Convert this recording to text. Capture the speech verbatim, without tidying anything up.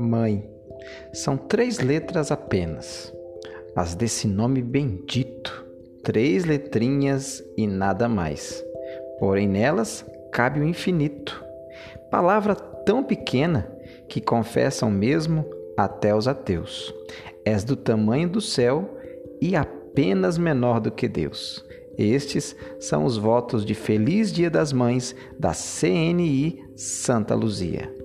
mãe. São três letras apenas, as desse nome bendito, três letrinhas e nada mais. Porém nelas cabe o infinito, palavra tão pequena que confessam mesmo até os ateus. És do tamanho do céu e apenas menor do que Deus. Estes são os votos de Feliz Dia das Mães da C N I Santa Luzia.